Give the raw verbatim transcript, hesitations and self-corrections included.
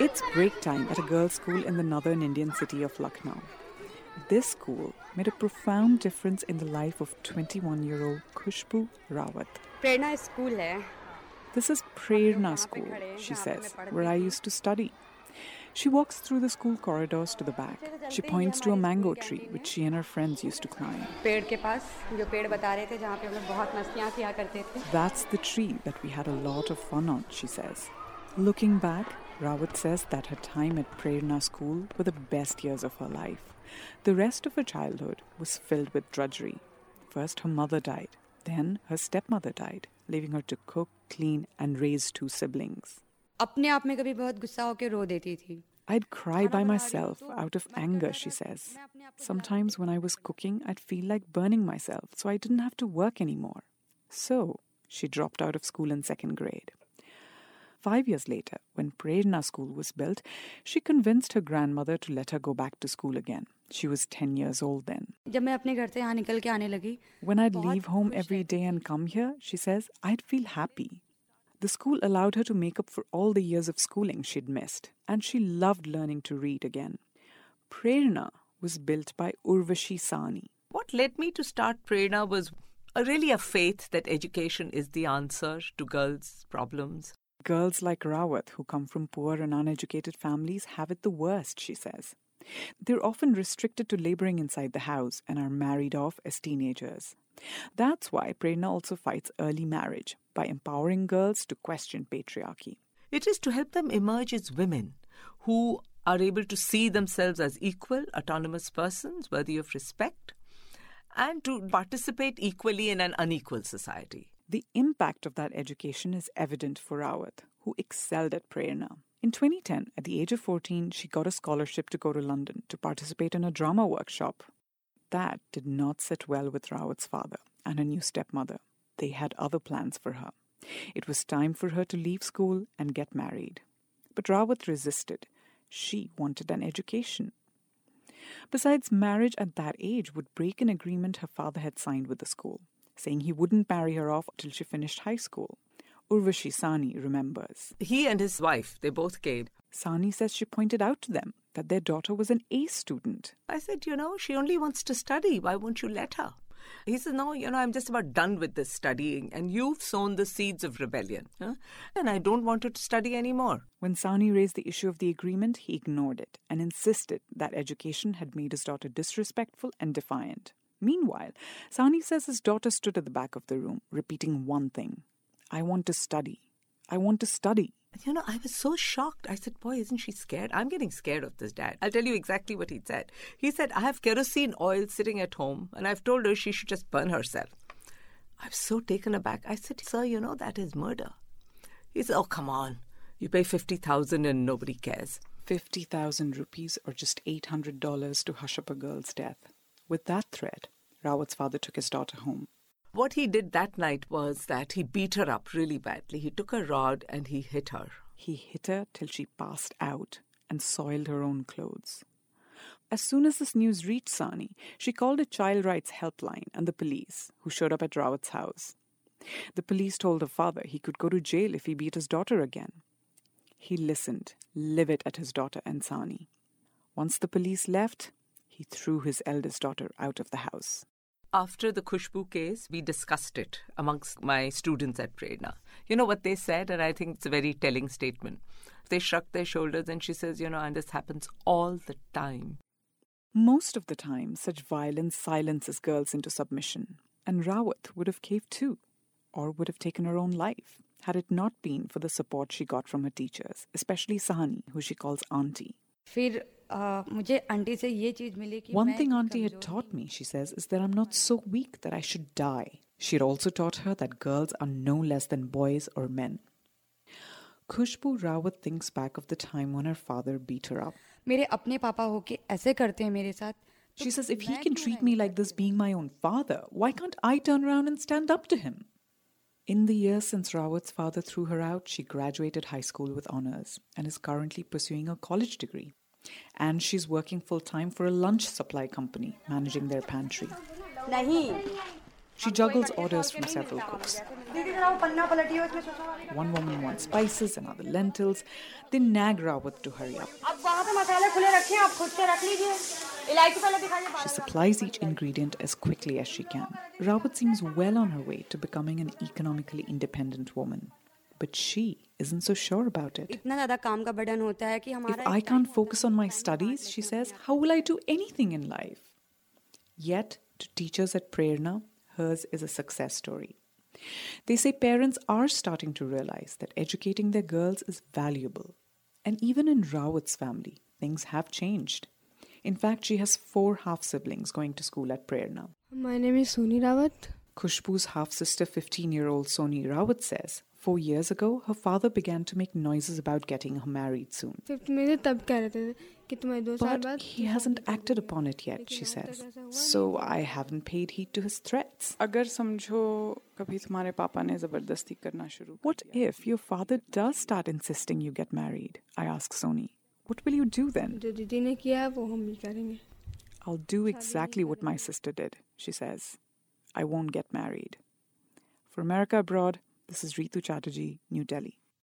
It's break time at a girls' school in the northern Indian city of Lucknow. This school made a profound difference in the life of twenty-one-year-old Khushbu Rawat. Prerna School hai. This is Prerna School, she says, where I used to study. She walks through the school corridors to the back. She points to a mango tree, which she and her friends used to climb. That's the tree that we had a lot of fun on, she says. Looking back, Rawat says that her time at Prerna School were the best years of her life. The rest of her childhood was filled with drudgery. First, her mother died. Then, her stepmother died, leaving her to cook, clean and raise two siblings. I'd cry by myself out of anger, she says. Sometimes when I was cooking, I'd feel like burning myself, so I didn't have to work anymore. So, she dropped out of school in second grade. Five years later, when Prerna School was built, she convinced her grandmother to let her go back to school again. She was ten years old then. When I'd leave home every day and come here, she says, I'd feel happy. The school allowed her to make up for all the years of schooling she'd missed, and she loved learning to read again. Prerna was built by Urvashi Sahni. What led me to start Prerna was really a faith that education is the answer to girls' problems. Girls like Rawat, who come from poor and uneducated families, have it the worst, she says. They're often restricted to labouring inside the house and are married off as teenagers. That's why Prerna also fights early marriage, by empowering girls to question patriarchy. It is to help them emerge as women who are able to see themselves as equal, autonomous persons worthy of respect, and to participate equally in an unequal society. The impact of that education is evident for Rawat, who excelled at Prerna. In twenty ten, at the age of fourteen, she got a scholarship to go to London to participate in a drama workshop. That did not sit well with Rawat's father and her new stepmother. They had other plans for her. It was time for her to leave school and get married. But Rawat resisted. She wanted an education. Besides, marriage at that age would break an agreement her father had signed with the school, saying he wouldn't marry her off till she finished high school. Urvashi Sahni remembers. He and his wife, they both came. Sahni says she pointed out to them that their daughter was an A student. I said, you know, she only wants to study. Why won't you let her? He says, no, you know, I'm just about done with this studying and you've sown the seeds of rebellion. Huh? And I don't want her to study anymore. When Sahni raised the issue of the agreement, he ignored it and insisted that education had made his daughter disrespectful and defiant. Meanwhile, Sahni says his daughter stood at the back of the room, repeating one thing. I want to study. I want to study. You know, I was so shocked. I said, boy, isn't she scared? I'm getting scared of this dad. I'll tell you exactly what he said. He said, I have kerosene oil sitting at home and I've told her she should just burn herself. I was so taken aback. I said, sir, you know, that is murder. He said, oh, come on. You pay fifty thousand and nobody cares. fifty thousand rupees or just eight hundred dollars to hush up a girl's death. With that threat, Rawat's father took his daughter home. What he did that night was that he beat her up really badly. He took a rod and he hit her. He hit her till she passed out and soiled her own clothes. As soon as this news reached Sahni, she called a child rights helpline and the police, who showed up at Rawat's house. The police told her father he could go to jail if he beat his daughter again. He listened, livid at his daughter and Sahni. Once the police left, he threw his eldest daughter out of the house. After the Khushbu case, we discussed it amongst my students at Prerna. You know what they said, and I think it's a very telling statement. They shrugged their shoulders and she says, you know, and this happens all the time. Most of the time, such violence silences girls into submission. And Rawat would have caved too, or would have taken her own life, had it not been for the support she got from her teachers, especially Sahni, who she calls Auntie. Fir- Uh, One thing Auntie had taught me, she says, is that I'm not so weak that I should die. She had also taught her that girls are no less than boys or men. Khushbu Rawat thinks back of the time when her father beat her up. She says, if he can treat me like this being my own father, why can't I turn around and stand up to him? In the years since Rawat's father threw her out, she graduated high school with honours and is currently pursuing a college degree. And she's working full-time for a lunch supply company, managing their pantry. She juggles orders from several cooks. One woman wants spices, another lentils. They nag Rawat to hurry up. She supplies each ingredient as quickly as she can. Rawat seems well on her way to becoming an economically independent woman. But she isn't so sure about it. If I can't focus on my studies, she says, how will I do anything in life? Yet, to teachers at Prerna, hers is a success story. They say parents are starting to realize that educating their girls is valuable. And even in Rawat's family, things have changed. In fact, she has four half-siblings going to school at Prerna. My name is Soni Rawat. Khushbu's half-sister, fifteen-year-old Soni Rawat says, four years ago, her father began to make noises about getting her married soon. But he hasn't acted upon it yet, she says. So I haven't paid heed to his threats. What if your father does start insisting you get married? I ask Soni. What will you do then? I'll do exactly what my sister did, she says. I won't get married. For America Abroad, this is Rhitu Chatterjee, New Delhi.